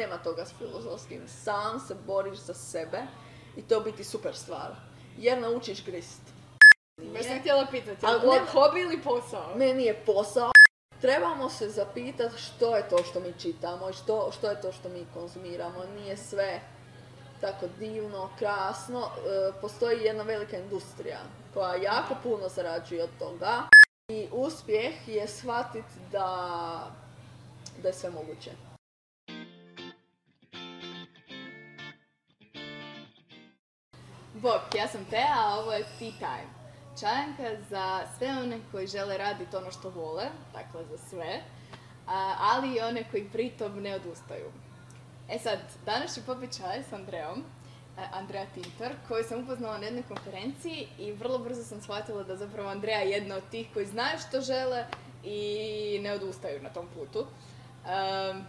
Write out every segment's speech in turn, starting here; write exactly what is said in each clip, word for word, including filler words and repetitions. nema toga s filozofskim. Sam se boriš za sebe i to biti super stvar. Jer naučiš grist. Baš sam htjela pitati, ali god hobi ili posao? Meni je posao. Trebamo se zapitati što je to što mi čitamo i što, što je to što mi konzumiramo. Nije sve tako divno, krasno. E, postoji jedna velika industrija koja jako puno zarađuje od toga. I uspjeh je shvatiti da, da je sve moguće. Bok, ja sam Tea, a ovo je Tea Time. Čajanka za sve one koji žele raditi ono što vole, dakle za sve, ali i one koji pritom ne odustaju. E sad, danas ću popiti čaj s Andreom, Andrea Tintor, koju sam upoznala na jednoj konferenciji i vrlo brzo sam shvatila da zapravo Andrea je jedna od tih koji znaju što žele i ne odustaju na tom putu. Um,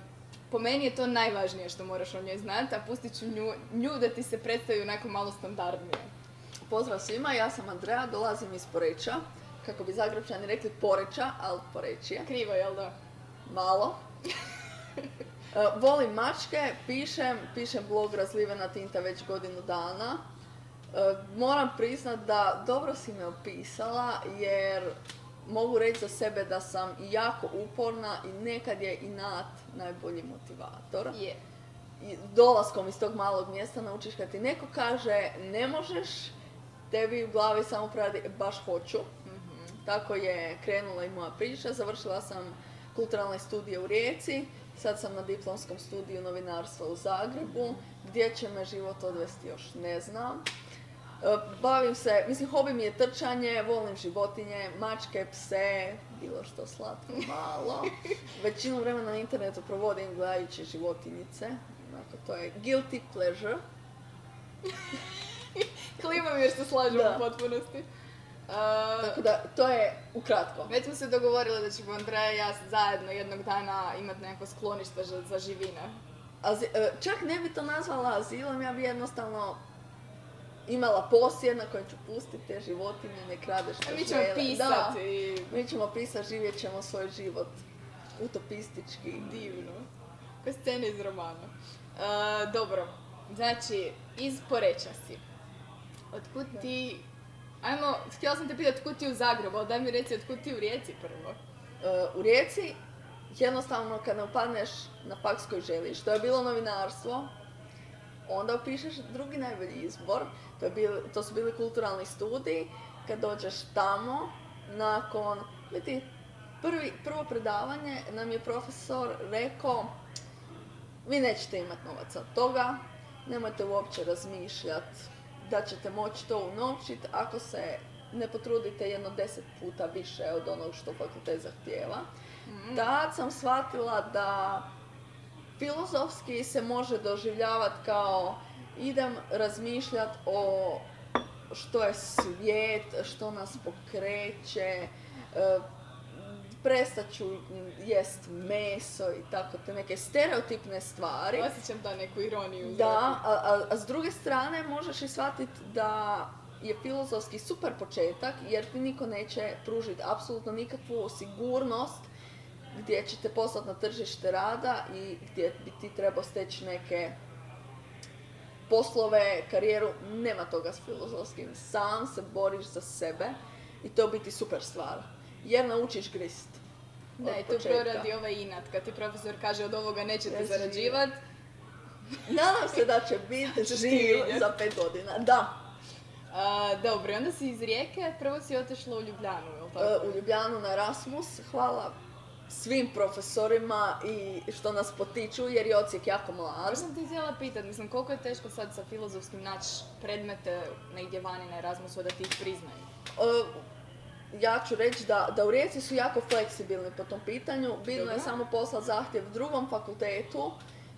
po meni je to najvažnije što moraš o njoj znati, a pustit ću nju, nju da ti se predstavi onako malo standardnije. Pozdrav svima, ja sam Andrea, dolazim iz Poreča, kako bi Zagrebčani rekli Poreča, ali Porečija. Krivo, jel da? Malo. Uh, volim mačke, pišem, pišem blog Razlivena tinta već godinu dana. Uh, moram priznat da dobro si me opisala jer mogu reći za sebe da sam jako uporna i nekad je inat najbolji motivator. Yeah. I dolaskom iz tog malog mjesta naučiš kad ti neko kaže ne možeš, tebi u glavi samo pradi baš hoću. Mm-hmm. Tako je krenula i moja priča, završila sam kulturalne studije u Rijeci. Sad sam na diplomskom studiju novinarstva u Zagrebu, gdje će me život odvesti još ne znam. Bavim se, mislim, hobi mi je trčanje, volim životinje, mačke, pse, bilo što slatko, malo. Većinu vremena na internetu provodim gledajući životinjice, onako to je guilty pleasure. Klimam jer se slažem u potpunosti. Uh, Tako da, to je ukratko. Već smo se dogovorili da ćemo Andreja i ja zajedno jednog dana imati neko sklonište za živine. Azi, čak ne bi to nazvala azilom, ja bi jednostavno imala posjed na kojem ću pustiti te životinje, nek rade što žele. Mi ćemo pisati. Da, mi ćemo pisati, živjet ćemo svoj život utopistički. Divno. Kao scene iz romana. Uh, dobro, znači, iz Poreča si. Otkud ti... Ajmo, htjela sam te pitati otkud ti u Zagrebu, ali daj mi reci otkud ti u Rijeci prvo. Uh, u Rijeci, jednostavno kad ne upadneš na faks koji želiš, to je bilo novinarstvo, onda upišeš drugi najbolji izbor, to, je bil, to su bili kulturalni studiji. Kad dođeš tamo, nakon, vidi, prvi, prvo predavanje nam je profesor rekao vi nećete imati novaca od toga, nemojte uopće razmišljati da ćete moći to unovčiti ako se ne potrudite jedno deset puta više od onog što fakultet zahtijeva. Mm. Tad sam shvatila da filozofski se može doživljavati kao idem razmišljati o što je svijet, što nas pokreće, prestat ću jest meso i tako te neke stereotipne stvari. Osjećam da neku ironiju. Da, a, a, a s druge strane možeš i shvatiti da je filozofski super početak jer ti niko neće pružiti apsolutno nikakvu sigurnost gdje će te poslati na tržište rada i gdje bi ti trebao steći neke poslove, karijeru. Nema toga s filozofskim. Sam se boriš za sebe i to biti super stvar. Jer naučiš grist. Da, i tu proradi ovaj inat. Kad ti profesor kaže od ovoga nećete zarađivati. Nadam se da će biti živ za pet godina. Da. A, dobro, onda si iz Rijeke, prvo si otišla u Ljubljanu, je li tako? U Ljubljanu na Erasmus. Hvala svim profesorima i što nas potiču jer je odsjek jako mlad. Prvo sam ti htjela pitati, mislim, koliko je teško sad sa filozofskim naći predmete negdje vani na Erasmusu da ti ih priznaju? A, ja ću reći da, da u Rijeci su jako fleksibilni po tom pitanju. Bitno je samo poslati zahtjev drugom fakultetu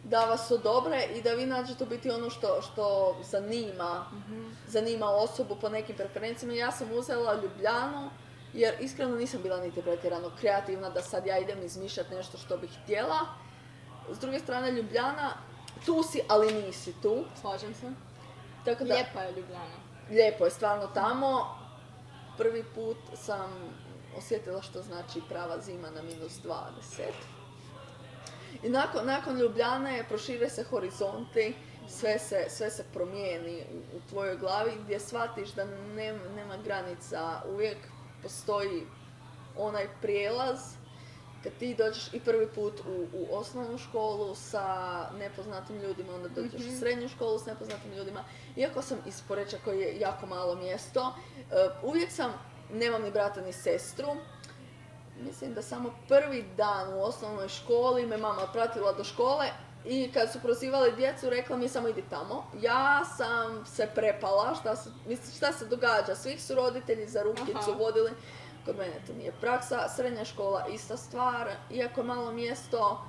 da vas odobre i da vi nađete biti ono što, što zanima, mm-hmm. zanima osobu po nekim preferencijama. Ja sam uzela Ljubljanu jer iskreno nisam bila niti pretjerano kreativna da sad ja idem izmišljati nešto što bih htjela. S druge strane, Ljubljana, tu si ali nisi tu. Slažem se. Tako da, lijepa je Ljubljana. Lijepo je stvarno tamo. Prvi put sam osjetila što znači prava zima na minus dvadeset. I nakon, nakon Ljubljane prošire se horizonti, sve se, sve se promijeni u, u tvojoj glavi gdje shvatiš da ne, nema granica, uvijek postoji onaj prijelaz kad ti dođeš i prvi put u, u osnovnu školu sa nepoznatim ljudima, onda dođeš mm-hmm. u srednju školu s nepoznatim ljudima. Iako sam iz Poreča koji je jako malo mjesto, uvijek sam, nemam ni brata ni sestru. Mislim da samo prvi dan u osnovnoj školi me mama pratila do škole i kad su prozivali djecu rekla mi samo idi tamo. Ja sam se prepala, šta se, mislim, šta se događa, svih su roditelji za rukicu Aha. vodili. Kod mene to nije praksa, srednja škola ista stvar, iako je malo mjesto,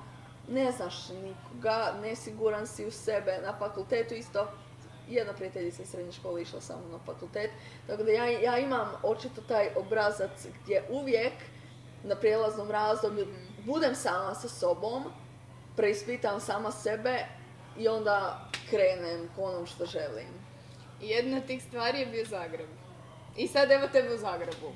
ne znaš nikoga, nesiguran si u sebe, na fakultetu isto, jedna prijateljica iz srednje škole išla samo na fakultet, tako da ja, ja imam očito taj obrazac gdje uvijek na prijelaznom razdoblju budem sama sa sobom, preispitam sama sebe i onda krenem k onom što želim. Jedna od tih stvari je bio Zagreb. I sad evo tebe u Zagrebu.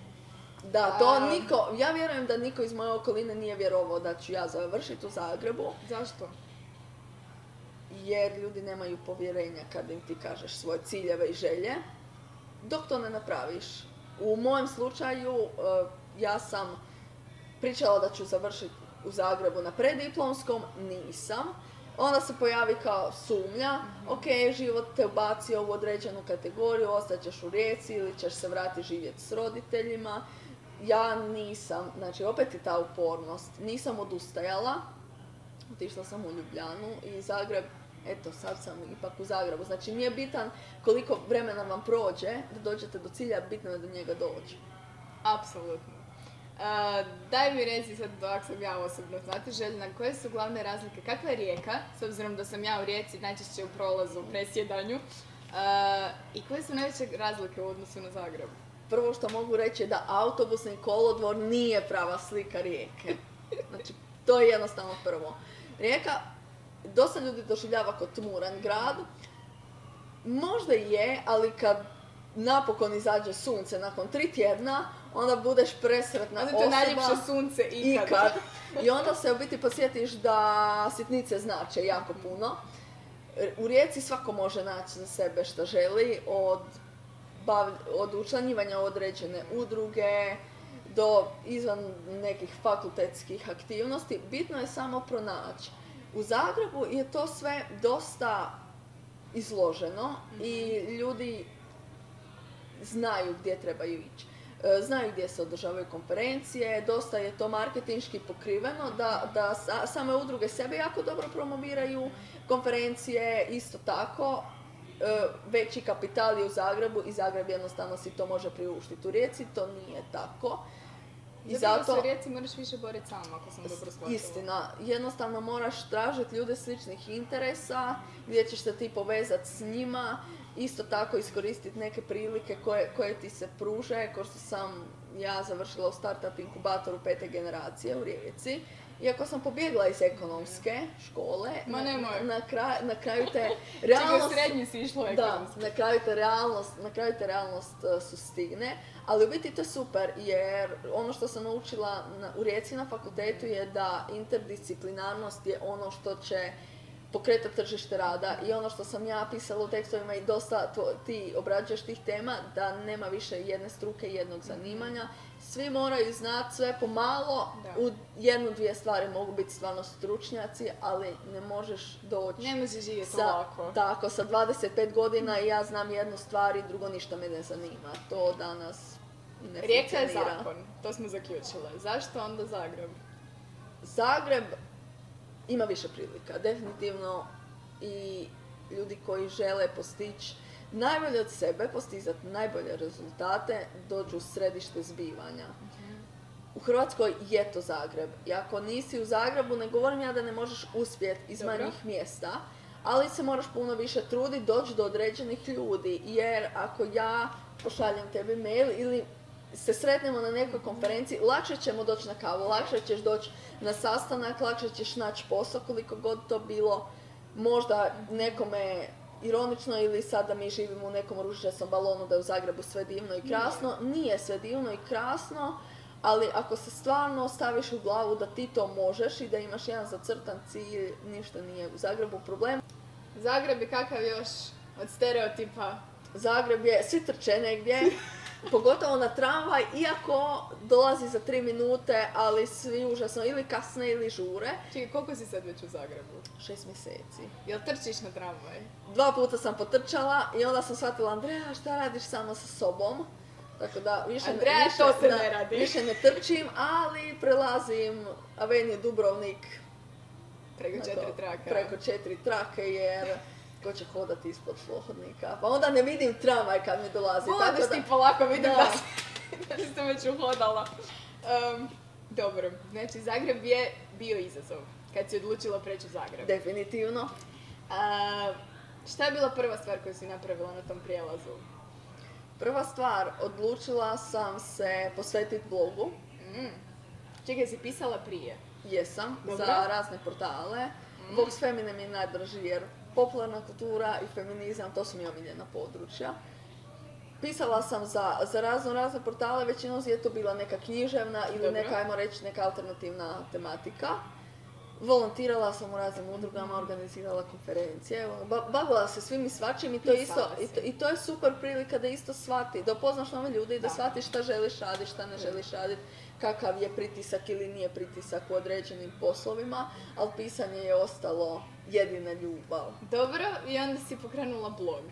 Da, to um, niko, ja vjerujem da niko iz moje okoline nije vjerovao da ću ja završiti u Zagrebu. Zašto? Jer ljudi nemaju povjerenja kada im ti kažeš svoje ciljeve i želje, dok to ne napraviš. U mojem slučaju, ja sam pričala da ću završiti u Zagrebu na preddiplomskom, nisam. Onda se pojavi kao sumnja, ok, život te ubacio u određenu kategoriju, ostaćeš u Rijeci ili ćeš se vratiti živjeti s roditeljima. Ja nisam, znači opet je ta upornost, nisam odustajala, otišla sam u Ljubljanu i Zagreb, eto sad sam ipak u Zagrebu. Znači nije bitan koliko vremena vam prođe da dođete do cilja, bitno je do njega doći. Apsolutno. Uh, daj mi reci sad dok sam ja osobno znati željna, koje su glavne razlike, kakva je Rijeka, s obzirom da sam ja u Rijeci najčešće u prolazu, u presjedanju, uh, i koje su najveće razlike u odnosu na Zagreb? Prvo što mogu reći je da autobusni kolodvor nije prava slika Rijeke. Znači, to je jednostavno prvo. Rijeka, dosta ljudi doživljava kao tmuran grad, možda je, ali kad napokon izađe sunce nakon tri tjedna, onda budeš presretna osoba. Onda je to najljepše sunce ikad. ikad. I onda se u biti posjetiš da sitnice znače jako puno. U Rijeci svako može naći za sebe što želi, od, bav, od učlanjivanja određene udruge do izvan nekih fakultetskih aktivnosti. Bitno je samo pronaći. U Zagrebu je to sve dosta izloženo i ljudi znaju gdje trebaju ići. Znaju gdje se održavaju konferencije, dosta je to marketinški pokriveno, da, da same udruge sebe jako dobro promoviraju, konferencije isto tako, veći kapital je u Zagrebu i Zagreb jednostavno si to može priuštiti. U Rijeci to nije tako. I zato, zato se u Rijeci moraš više boriti sama, ako sam dobro shvatila. Istina, jednostavno moraš tražiti ljude sličnih interesa, gdje ćeš se ti povezati s njima, isto tako iskoristiti neke prilike koje, koje ti se pruže, kao što sam ja završila u startup inkubatoru pete generacije u Rijeci. Iako sam pobjegla iz ekonomske škole, Ma na, na, kraj, na kraju te realnost, da, na kraju te realnost, na kraju te realnost uh, sustigne, ali u biti to je super jer ono što sam naučila na, u Rijeci na fakultetu je da interdisciplinarnost je ono što će pokretati tržište rada i ono što sam ja pisala u tekstovima i dosta to, ti obrađuješ tih tema, da nema više jedne struke, jednog zanimanja. Svi moraju znati sve pomalo, da. U jednu, dvije stvari mogu biti stvarno stručnjaci, ali ne možeš doći. Ne možeš živjeti sa, lako. Tako, sa dvadeset pet godina i ja znam jednu stvar i drugo ništa me ne zanima. To danas ne funkcionira. Rijeka je zakon, to smo zaključile. Zašto onda Zagreb? Zagreb ima više prilika, definitivno, i ljudi koji žele postići najbolje od sebe, postizati najbolje rezultate, dođu u središte zbivanja. U Hrvatskoj je to Zagreb. I ako nisi u Zagrebu, ne govorim ja da ne možeš uspjeti iz Dobro. manjih mjesta, ali se moraš puno više truditi, doći do određenih ljudi, jer ako ja pošaljem tebi mail ili se sretnemo na nekoj konferenciji, lakše ćemo doći na kavu, lakše ćeš doći na sastanak, lakše ćeš naći posao, koliko god to bilo. Možda nekome ironično ili sada mi živimo u nekom ružičastom balonu da je u Zagrebu sve divno i krasno. Nije sve divno i krasno, ali ako se stvarno staviš u glavu da ti to možeš i da imaš jedan zacrtan cilj, ništa nije u Zagrebu problem. Zagreb je kakav još od stereotipa? Zagreb je, svi trče negdje, pogotovo na tramvaj, iako dolazi za tri minute, ali svi užasno ili kasne ili žure. Čekaj, koliko si sad već u Zagrebu? Šest mjeseci. Jel trčiš na tramvaj? Dva puta sam potrčala i onda sam shvatila, Andrea, šta radiš samo sa sobom? Tako da više, Andrea, ne, više, to se ne, radi. više ne trčim, ali prelazim Aveniju Dubrovnik preko četiri trake. Preko četiri trake jer ko će hodati ispod pohodnika. Pa onda ne vidim tramvaj kad mi dolazi. O, tako da si ti polako vidim da, da, da sam već uhodala. Um, dobro, znači Zagreb je bio izazov kad si odlučila preći u Zagreb. Definitivno. Uh, šta je bila prva stvar koju si napravila na tom prijelazu? Prva stvar, odlučila sam se posvetiti blogu. Mm. Čekaj, si pisala prije? Jesam, Dobro. za razne portale. Mm. Vox Feminine mi najdrži jer popularna kultura i feminizam, to su mi omiljena područja. Pisala sam za, za razno razne portale, većinom je to bila neka književna ili Dobro. neka, ajmo reći, neka alternativna tematika. Volontirala sam u raznim udrugama, organizirala konferencije, bavila se svim i svačim i to, isto, i, to, i to je super prilika da isto shvati, da upoznaš nove ljude i da, da shvatiš šta želiš raditi, šta ne želiš raditi, kakav je pritisak ili nije pritisak u određenim poslovima, ali pisanje je ostalo jedina ljubav. Dobro, i onda si pokrenula blog.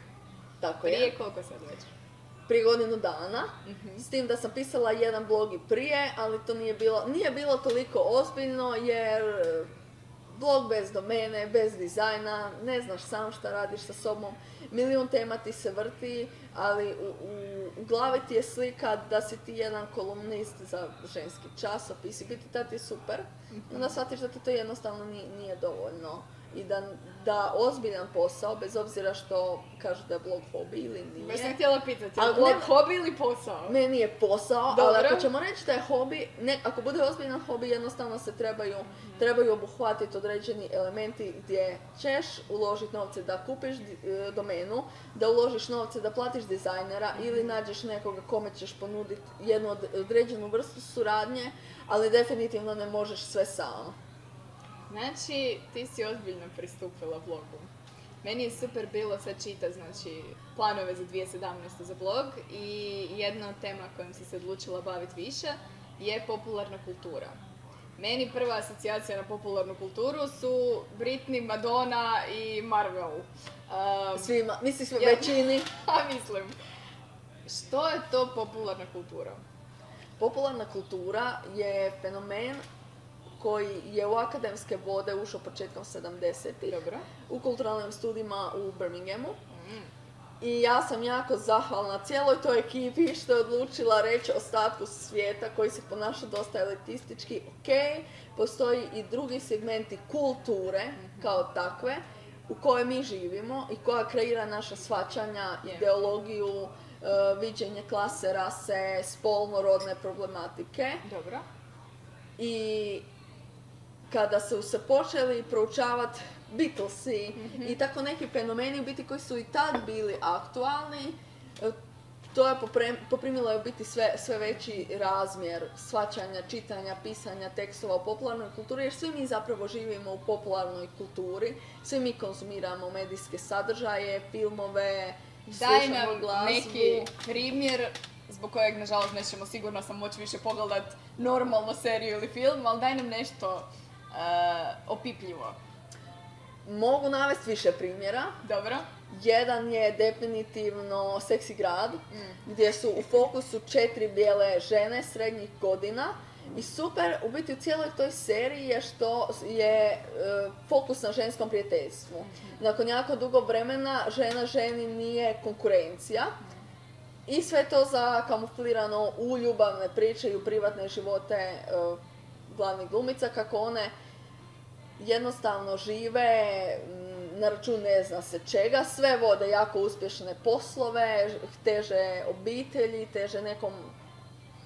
Tako je. Prije koliko sad već? Prije godinu dana, mm-hmm. s tim da sam pisala jedan blog i prije, ali to nije bilo, nije bilo toliko ozbiljno jer blog bez domene, bez dizajna, ne znaš sam šta radiš sa sobom, milion tema ti se vrti, ali u, u, u glavi ti je slika da si ti jedan kolumnist za ženski časopis i biti tad je super, mm-hmm. onda shvatiš da ti to jednostavno nije, nije dovoljno i da, da ozbiljan posao, bez obzira što kažu da je blog hobi ili nije. Baš sam htjela pitati, je blog hobi ili posao? Meni je posao, Dobre. ali ako ćemo reći da je hobi, ne, ako bude ozbiljan hobi, jednostavno se trebaju, mm-hmm. trebaju obuhvatiti određeni elementi gdje ćeš uložiti novce da kupiš domenu, da uložiš novce da platiš dizajnera mm-hmm. ili nađeš nekoga kome ćeš ponuditi jednu određenu vrstu suradnje, ali definitivno ne možeš sve sam. Znači, ti si ozbiljno pristupila blogu. Meni je super bilo sad čitati, znači, planove za dvije tisuće sedamnaeste za blog i jedna od tema kojom si se odlučila baviti više je popularna kultura. Meni prva asocijacija na popularnu kulturu su Britney, Madonna i Marvel. Um, Svima, misliš sve većini? A mislim. Što je to popularna kultura? Popularna kultura je fenomen koji je u akademske vode ušao početkom sedamdesetih Dobro. u kulturalnim studijima u Birminghamu. Mm. I ja sam jako zahvalna cijeloj toj ekipi što je odlučila reći ostatku svijeta koji se ponaša dosta elitistički. Ok, postoji i drugi segmenti kulture mm-hmm. kao takve u kojoj mi živimo i koja kreira naša shvaćanja, yeah. ideologiju, uh, viđenje klase, rase, spolno-rodne problematike. Dobro. I kada su se počeli proučavati Beatlesi mm-hmm. i tako neki fenomeni u biti koji su i tad bili aktualni, to je popre, poprimilo je u biti sve, sve veći razmjer shvaćanja, čitanja, pisanja tekstova o popularnoj kulturi, jer svi mi zapravo živimo u popularnoj kulturi, svi mi konzumiramo medijske sadržaje, filmove, Daj slušamo glazbu. Neki primjer zbog kojeg, nažalost, nećemo sigurno sam moći više pogledat normalnu seriju ili film, ali daj nam nešto Uh, opipljivo. Mogu navesti više primjera. Dobro. Jedan je definitivno Seksi grad, mm. gdje su u fokusu četiri bijele žene srednjih godina i super u biti u cijeloj toj seriji je što je uh, fokus na ženskom prijateljstvu. Mm. Nakon jako dugo vremena žena ženi nije konkurencija mm. i sve to zakamuflirano u ljubavne priče i u privatne živote uh, glavnih glumica, kako one jednostavno žive na račun ne zna se čega, sve vode jako uspješne poslove, teže obitelji, teže nekom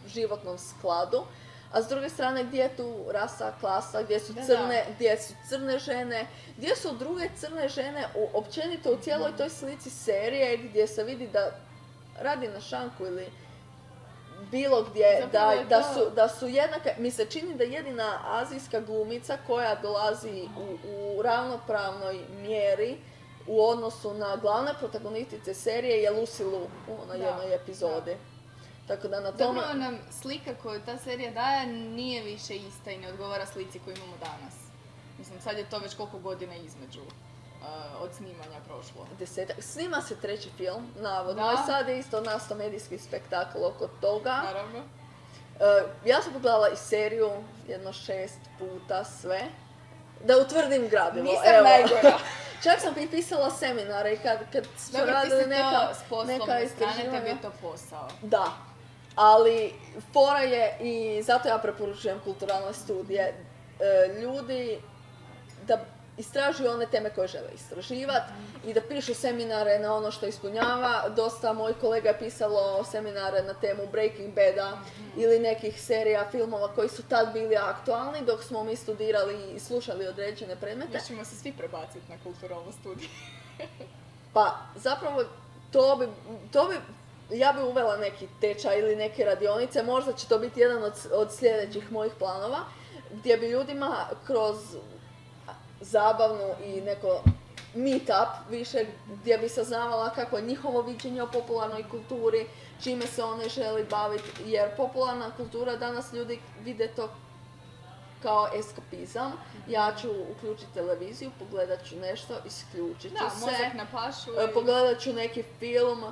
životnom skladu. A s druge strane, gdje je tu rasa, klasa, gdje su crne, gdje su crne žene, gdje su druge crne žene u, općenito u cijeloj toj slici serije gdje se vidi da radi na šanku ili bilo gdje, da, da, su, da su jednake, mi se čini da jedina azijska glumica koja dolazi u, u ravnopravnoj mjeri u odnosu na glavne protagonistice serije je Lucy Liu u onoj jednoj epizodi. Tako da na tome... Zapravo nam slika koju ta serija daje nije više ista i ne odgovara slici koju imamo danas. Mislim, sad je to već koliko godina između uh, od snimanja prošlo. Desetak. Snima se treći film, navodno. I sad je isto nastao medijski spektakl oko toga. Naravno. Uh, ja sam pogledala i seriju jedno šest puta sve. Da utvrdim gradivo. Nisam evo. Najgora. Čak sam pisala seminare i kad, kad smo Dobre, radili neka neka istraživanja. Tebi je to posao. Da, ali fora je i zato ja preporučujem kulturalne studije ljudi da istražuju one teme koje žele istraživati i da pišu seminare na ono što ispunjava. Dosta mojih kolega je pisalo seminare na temu Breaking Bada ili nekih serija, filmova koji su tad bili aktualni dok smo mi studirali i slušali određene predmete. Mi ćemo se svi prebaciti na kulturalno studije. Pa zapravo to bi, to bi, ja bi uvela neki tečaj ili neke radionice, možda će to biti jedan od, od sljedećih mojih planova gdje bi ljudima kroz zabavnu i neko meet-up više gdje bi saznavala kako je njihovo viđenje o popularnoj kulturi, čime se one želi baviti, jer popularna kultura danas ljudi vide to kao eskapizam. Ja ću uključiti televiziju, pogledat ću nešto, isključit ću da, se, mozak na pašu i... pogledat ću neki film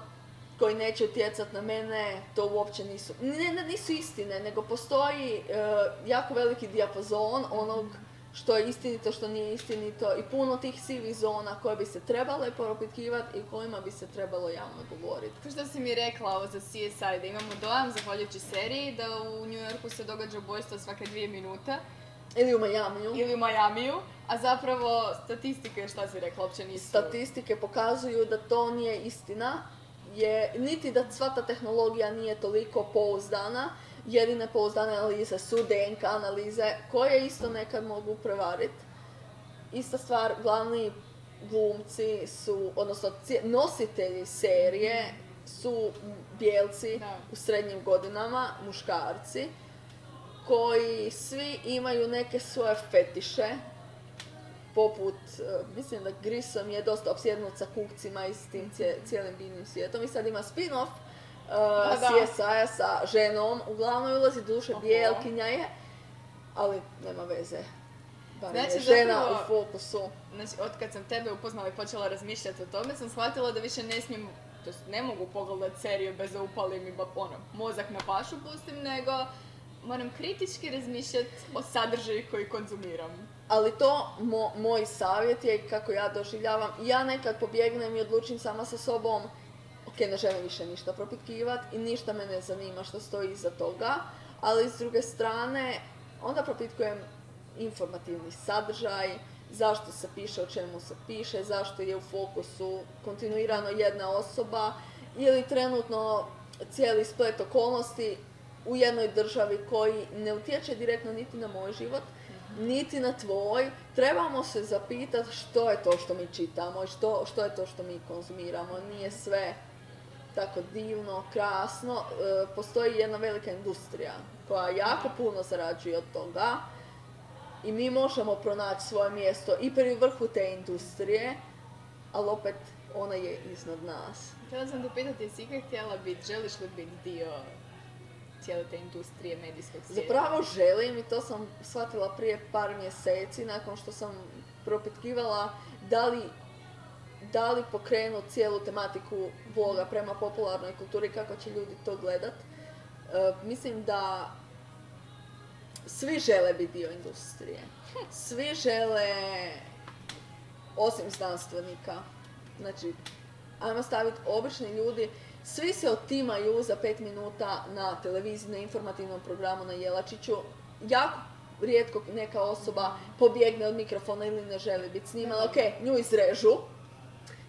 koji neće utjecati na mene, to uopće nisu, ne, ne, nisu istine, nego postoji uh, jako veliki dijapazon onog što je istinito, što nije istinito i puno tih sivih zona koje bi se trebale propitkivati i kojima bi se trebalo javno govoriti. Kao što si mi rekla ovo za C S I, da imamo dojam, zahvaljujući seriji, da u New Yorku se događa ubojstvo svake dvije minute. Ili u Majamiju. Ili u Majamiju, a zapravo statistike, šta si rekla, uopće nisu. Statistike pokazuju da to nije istina, je, niti da sva ta tehnologija nije toliko pouzdana. Jedine pouzdane analize su D N K analize, koje isto nekad mogu prevariti. Ista stvar, glavni glumci su, odnosno nositelji serije su bijelci da. U srednjim godinama, muškarci, koji svi imaju neke svoje fetiše, poput, mislim da Grissom je dosta opsjednut sa kukcima i s tim cijelim biljnim svijetom i sad ima spin-off Uh, C S I-a sa ženom, u glavnoj ulozi duše Oho. Bijelkinja je, ali nema veze, bar znači, je žena zapravo, u fokusu. Znači, otkad sam tebe upoznala i počela razmišljati o tome, sam shvatila da više ne smijem, to ne mogu pogledati seriju bez da upalim i ono, mozak na pašu pustim, nego moram kritički razmišljati o sadržaju koji konzumiram. Ali to mo, moj savjet je kako ja doživljavam. Ja nekad pobjegnem i odlučim sama sa sobom ok, ne želim više ništa propitkivati i ništa me ne zanima što stoji iza toga, ali s druge strane onda propitkujem informativni sadržaj, zašto se piše, o čemu se piše, zašto je u fokusu kontinuirano jedna osoba ili trenutno cijeli splet okolnosti u jednoj državi koji ne utječe direktno niti na moj život, niti na tvoj, trebamo se zapitati što je to što mi čitamo i što, što je to što mi konzumiramo, nije sve tako divno, krasno, postoji jedna velika industrija koja jako puno zarađuje od toga i mi možemo pronaći svoje mjesto i pri vrhu te industrije, ali opet ona je iznad nas. Htjela sam te pitati, jesi ikad htjela biti, želiš li biti dio cijele te industrije medijskog svijeta? Zapravo želim i to sam shvatila prije par mjeseci nakon što sam propitkivala da li da li pokrenu cijelu tematiku vloga prema popularnoj kulturi, kako će ljudi to gledat. E, mislim da svi žele biti dio industrije. Svi žele, osim znanstvenika, znači, ajmo staviti obični ljudi, svi se otimaju za pet minuta na televiziji, na informativnom programu, na Jelačiću. Jako rijetko neka osoba pobjegne od mikrofona ili ne želi biti snimala, ok, nju izrežu.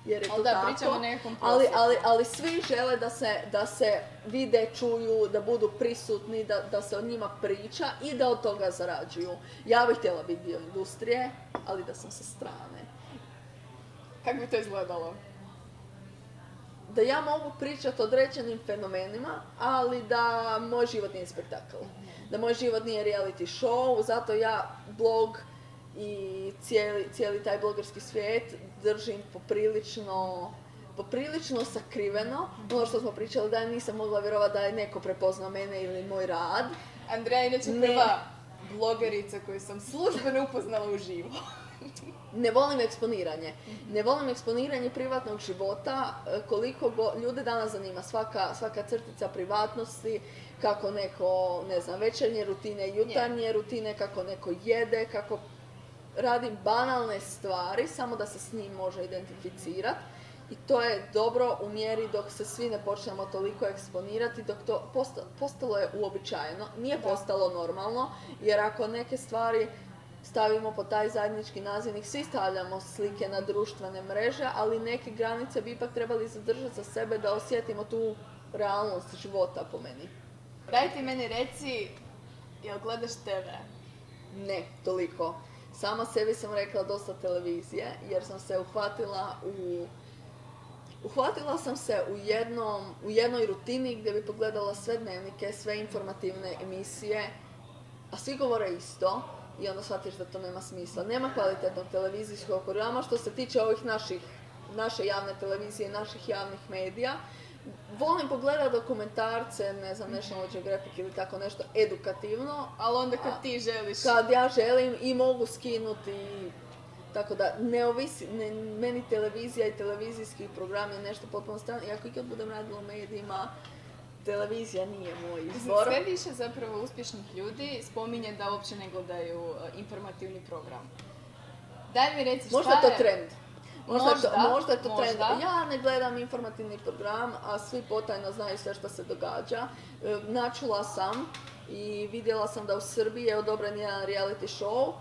Jer je ali da, pričamo o nekom ali, ali, ali svi žele da se, da se vide, čuju, da budu prisutni, da, da se o njima priča i da od toga zarađuju. Ja bih htjela biti dio industrije, ali da sam sa strane. Kako bi to izgledalo? da ja mogu pričati o određenim fenomenima, ali da moj život nije spektakl. Da moj život nije reality show, zato ja blog i cijeli, cijeli taj blogerski svijet držim poprilično, poprilično sakriveno. Ono što smo pričali, da ja nisam mogla vjerovati da je neko prepoznao mene ili moj rad. Andrea je inače prva blogerica koju sam službeno upoznala uživo. Ne volim eksponiranje. Ne volim eksponiranje privatnog života, koliko go, ljude danas zanima svaka, svaka crtica privatnosti, kako neko, ne znam, večernje rutine, jutarnje rutine, kako neko jede, kako radi banalne stvari, samo da se s njim može identificirati. I to je dobro u mjeri dok se svi ne počnemo toliko eksponirati, dok to posta, postalo je uobičajeno, nije postalo normalno, jer ako neke stvari stavimo pod taj zajednički nazivnik, svi stavljamo slike na društvene mreže, ali neke granice bi ipak trebali zadržati za sebe da osjetimo tu realnost života, po meni. Daj ti meni reci, jel gledaš te ve? Ne, toliko. Sama sebi sam rekla dosta televizije, jer sam se uhvatila u... Uhvatila sam se u, jednom, u jednoj rutini gdje bi pogledala sve dnevnike, sve informativne emisije, a svi govore isto. I onda shvatiš da to nema smisla. Nema kvalitetnog televizijskog programa što se tiče ovih naših, naše javne televizije, naših javnih medija. Volim pogledati dokumentarce, ne znam, National Geographic ili tako nešto edukativno, ali onda kad ti želiš. Kad ja želim i mogu skinuti, tako da ne ovisi, ne, meni televizija i televizijski program je nešto potpuno strano. I ako ikad budem radila u medijima, televizija nije moj izbor. Sve više zapravo uspješnih ljudi spominje da uopće ne gledaju informativni program. Daj mi reci šta možda je... To trend. Možda, možda, to, možda je to možda. trend. Ja ne gledam informativni program, a svi potajno znaju sve što se događa. Načula sam i vidjela sam da u Srbiji je odobren jedan reality show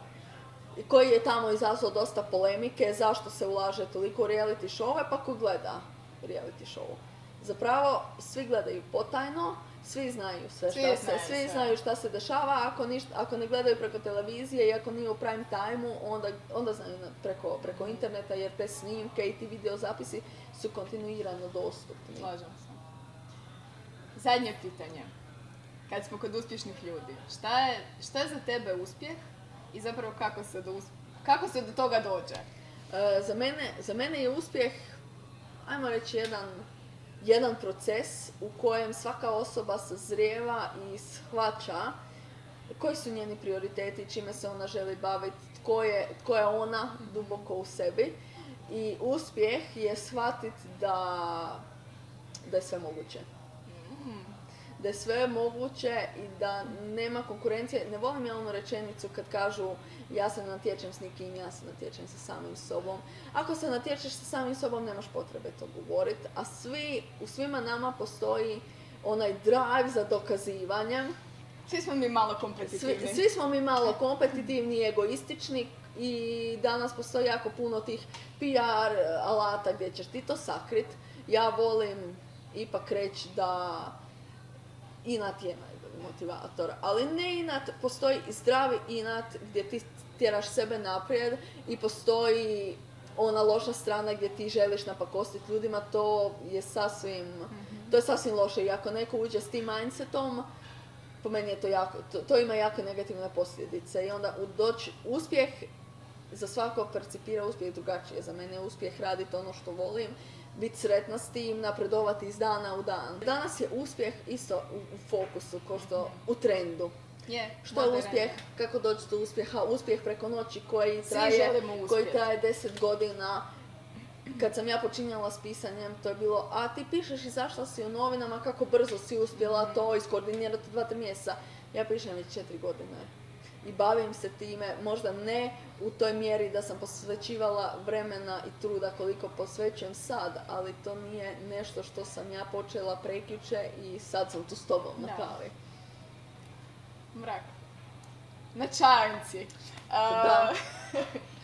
koji je tamo izazvao dosta polemike zašto se ulaže toliko u reality show, pa ko gleda reality show. Zapravo, svi gledaju potajno, svi znaju sve šta svi se, znaju, svi znaju šta se dešava, ako, ništa, ako ne gledaju preko televizije i ako nije u prime time-u, onda, onda znaju preko, preko interneta, jer te snimke i ti videozapisi su kontinuirano dostupni. Slažem se. Zadnje pitanje, kad smo kod uspješnih ljudi, šta je, šta je za tebe uspjeh i zapravo kako se do, kako se do toga dođe? E, za mene, za mene je uspjeh, ajmo reći, jedan... jedan proces u kojem svaka osoba sazrijeva i shvaća koji su njeni prioriteti, čime se ona želi baviti, tko je, tko je ona duboko u sebi. I uspjeh je shvatiti da, da je sve moguće. Da je sve moguće i da nema konkurencije. Ne volim ja onu rečenicu kad kažu ja se natječem s nikim, ja se natječem sa samim sobom. Ako se natječeš sa samim sobom, nemaš potrebe to govoriti. A svi, u svima nama postoji onaj drive za dokazivanjem. Svi smo mi malo kompetitivni. Svi, svi smo mi malo kompetitivni i egoistični. I danas postoji jako puno tih P R alata gdje ćeš ti to sakrit. Ja volim ipak reći da inat je najbolji motivator, ali ne inat, postoji i zdravi inat gdje ti tjeraš sebe naprijed i postoji ona loša strana gdje ti želiš napakostiti ljudima, to je sasvim, to je sasvim loše. I ako neko uđe s tim mindsetom, po meni je to jako, to, to ima jako negativne posljedice i onda doći uspjeh, za svako percipira uspjeh drugačije. Za mene je uspjeh raditi ono što volim, biti sretna s tim, napredovati iz dana u dan. Danas je uspjeh isto u, u fokusu, kao što u trendu. Yeah, što je uspjeh, kako doći do uspjeha, uspjeh preko noći koji traje, koji traje deset godina. Kad sam ja počinjala s pisanjem, to je bilo, a ti pišeš i zašla si u novinama, kako brzo si uspjela to iskoordinirati dva tri mjeseca. Ja pišem već četiri godine i bavim se time, možda ne u toj mjeri da sam posvećivala vremena i truda koliko posvećujem sad, ali to nije nešto što sam ja počela prekjuče i sad sam tu s tobom, Natalija. Mrak. Na čajanci. Uh,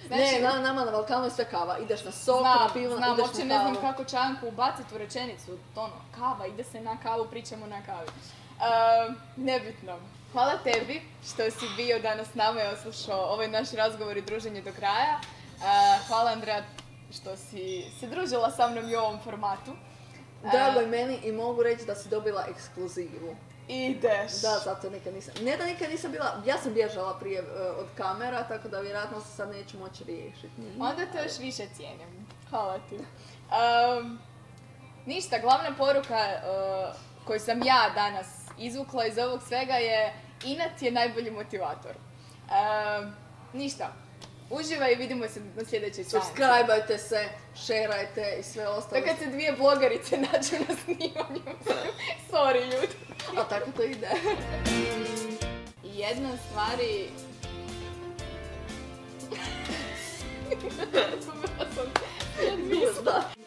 znači, ne, na, nama na Balkanu je sve kava. Ideš na sok, znam, na pivu, znam, ideš na kavu. Uopće ne znam kako čajanku ubaciti u rečenicu. Ono, kava, ide se na kavu, pričamo na kavi. Uh, nebitno. Hvala tebi što si bio danas s nama i oslušao ovaj naš razgovor i druženje do kraja. Uh, hvala Andrea što si se družila sa mnom i u ovom formatu. Drago je meni i mogu reći da si dobila ekskluzivu. Ideš. Da, zato nikad nisam. Ne da nikad nisam bila, ja sam bježala prije uh, od kamera, tako da vjerojatno se sad neću moći riješiti. Mm. Onda te još više cijenim. Hvala ti. Um, ništa, glavna poruka uh, koju sam ja danas izvukla iz ovog svega je inat je najbolji motivator. Um, ništa. Uživaj i vidimo se na sljedećoj stranici. Subscribeajte se, šerajte i sve ostalo. Da kad se dvije blogerice nađu na snimanju. Sorry ljudi. A tako to ide. Jedna stvari... Zbogla sam. Nisam.